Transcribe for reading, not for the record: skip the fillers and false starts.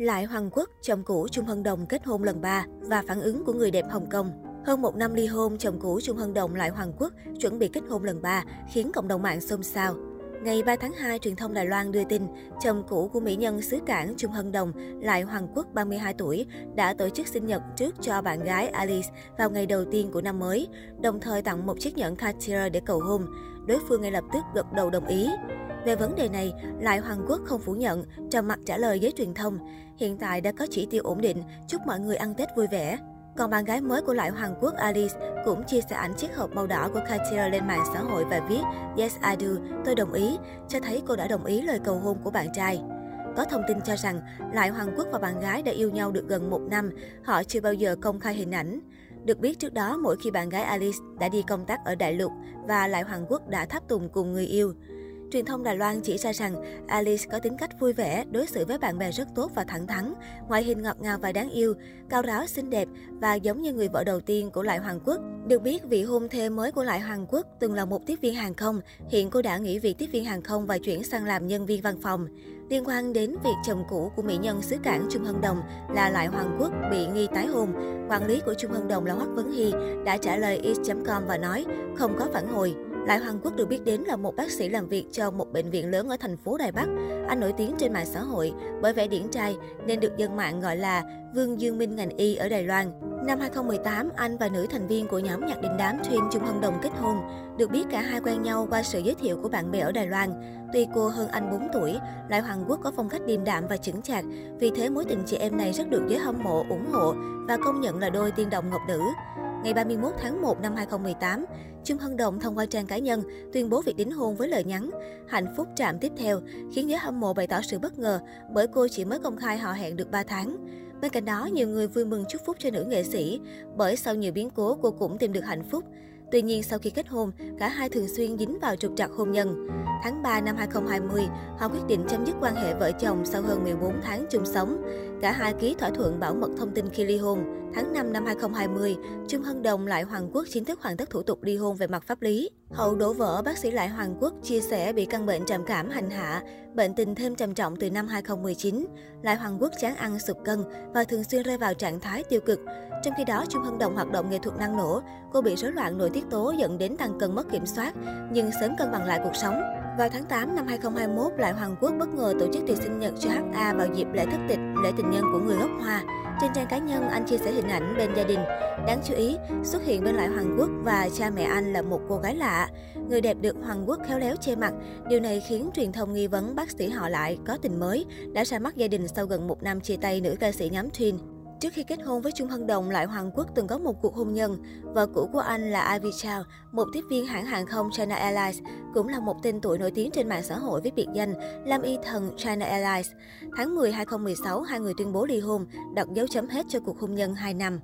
Lại Hoàng Quốc, chồng cũ Chung Hân Đồng kết hôn lần 3 và phản ứng của người đẹp Hồng Kông. Hơn một năm ly hôn, chồng cũ Chung Hân Đồng Lại Hoàng Quốc chuẩn bị kết hôn lần 3 khiến cộng đồng mạng xôn xao. Ngày 3 tháng 2, truyền thông Đài Loan đưa tin chồng cũ của mỹ nhân xứ Cảng Chung Hân Đồng Lại Hoàng Quốc 32 tuổi đã tổ chức sinh nhật trước cho bạn gái Alice vào ngày đầu tiên của năm mới, đồng thời tặng một chiếc nhẫn Cartier để cầu hôn. Đối phương ngay lập tức gật đầu đồng ý. Về vấn đề này, Lại Hoàng Quốc không phủ nhận, trầm mặc trả lời với truyền thông. Hiện tại đã có chỉ tiêu ổn định, chúc mọi người ăn Tết vui vẻ. Còn bạn gái mới của Lại Hoàng Quốc Alice cũng chia sẻ ảnh chiếc hộp màu đỏ của Cartier lên mạng xã hội và viết "Yes I do", tôi đồng ý, cho thấy cô đã đồng ý lời cầu hôn của bạn trai. Có thông tin cho rằng Lại Hoàng Quốc và bạn gái đã yêu nhau được gần 1 năm, họ chưa bao giờ công khai hình ảnh. Được biết trước đó, mỗi khi bạn gái Alice đã đi công tác ở đại lục và Lại Hoàng Quốc đã tháp tùng cùng người yêu. Truyền thông Đài Loan chỉ ra rằng Alice có tính cách vui vẻ, đối xử với bạn bè rất tốt và thẳng thắn, ngoại hình ngọt ngào và đáng yêu, cao ráo xinh đẹp và giống như người vợ đầu tiên của Lại Hoàng Quốc. Được biết, vị hôn thê mới của Lại Hoàng Quốc từng là một tiếp viên hàng không, hiện cô đã nghỉ việc tiếp viên hàng không và chuyển sang làm nhân viên văn phòng. Liên quan đến việc chồng cũ của mỹ nhân xứ Cảng Chung Hân Đồng là Lại Hoàng Quốc bị nghi tái hôn, quản lý của Chung Hân Đồng là Hoắc Vấn Hy đã trả lời X.com và nói không có phản hồi. Lại Hoàng Quốc được biết đến là một bác sĩ làm việc cho một bệnh viện lớn ở thành phố Đài Bắc. Anh nổi tiếng trên mạng xã hội bởi vẻ điển trai nên được dân mạng gọi là Vương Dương Minh ngành y ở Đài Loan. Năm 2018, anh và nữ thành viên của nhóm nhạc đình đám Thuyên Chung Hân Đồng kết hôn. Được biết cả hai quen nhau qua sự giới thiệu của bạn bè ở Đài Loan. Tuy cô hơn anh 4 tuổi, Lại Hoàng Quốc có phong cách điềm đạm và chững chạc. Vì thế mối tình chị em này rất được giới hâm mộ ủng hộ và công nhận là đôi tiên đồng ngọc nữ. Ngày 31 tháng 1 năm 2018, Chung Hân Đồng thông qua trang cá nhân tuyên bố việc đính hôn với lời nhắn "Hạnh phúc trạm tiếp theo", khiến giới hâm mộ bày tỏ sự bất ngờ bởi cô chỉ mới công khai họ hẹn được 3 tháng. Bên cạnh đó, nhiều người vui mừng chúc phúc cho nữ nghệ sĩ bởi sau nhiều biến cố cô cũng tìm được hạnh phúc. Tuy nhiên, sau khi kết hôn, cả hai thường xuyên dính vào trục trặc hôn nhân. Tháng 3 năm 2020, họ quyết định chấm dứt quan hệ vợ chồng sau hơn 14 tháng chung sống. Cả hai ký thỏa thuận bảo mật thông tin khi ly hôn. Tháng 5 năm 2020, Chung Hân Đồng Lại Hoàng Quốc chính thức hoàn tất thủ tục ly hôn về mặt pháp lý. Hậu đổ vỡ, bác sĩ Lại Hoàng Quốc chia sẻ bị căn bệnh trầm cảm hành hạ, bệnh tình thêm trầm trọng từ năm 2019. Lại Hoàng Quốc chán ăn, sụt cân và thường xuyên rơi vào trạng thái tiêu cực. Trong khi đó, Chung Hân Đồng hoạt động nghệ thuật năng nổ, cô bị rối loạn nội tiết tố dẫn đến tăng cân mất kiểm soát, nhưng sớm cân bằng lại cuộc sống. Vào tháng 8 năm 2021, Lại Hoàng Quốc bất ngờ tổ chức tiệc sinh nhật cho HA vào dịp lễ thất tịch, lễ tình nhân của người gốc Hoa. Trên trang cá nhân, anh chia sẻ hình ảnh bên gia đình. Đáng chú ý, xuất hiện bên Lại Hoàng Quốc và cha mẹ anh là một cô gái lạ. Người đẹp được Hoàng Quốc khéo léo che mặt. Điều này khiến truyền thông nghi vấn bác sĩ họ Lại có tình mới, đã ra mắt gia đình sau gần 1 năm chia tay nữ ca sĩ nhóm Twin. Trước khi kết hôn với Chung Hân Đồng, Lại Hoàng Quốc từng có một cuộc hôn nhân. Vợ cũ của anh là Ivy Chow, một tiếp viên hãng hàng không China Airlines, cũng là một tên tuổi nổi tiếng trên mạng xã hội với biệt danh Lam Y Thần China Airlines. Tháng 10, 2016, hai người tuyên bố ly hôn, đặt dấu chấm hết cho cuộc hôn nhân 2 năm.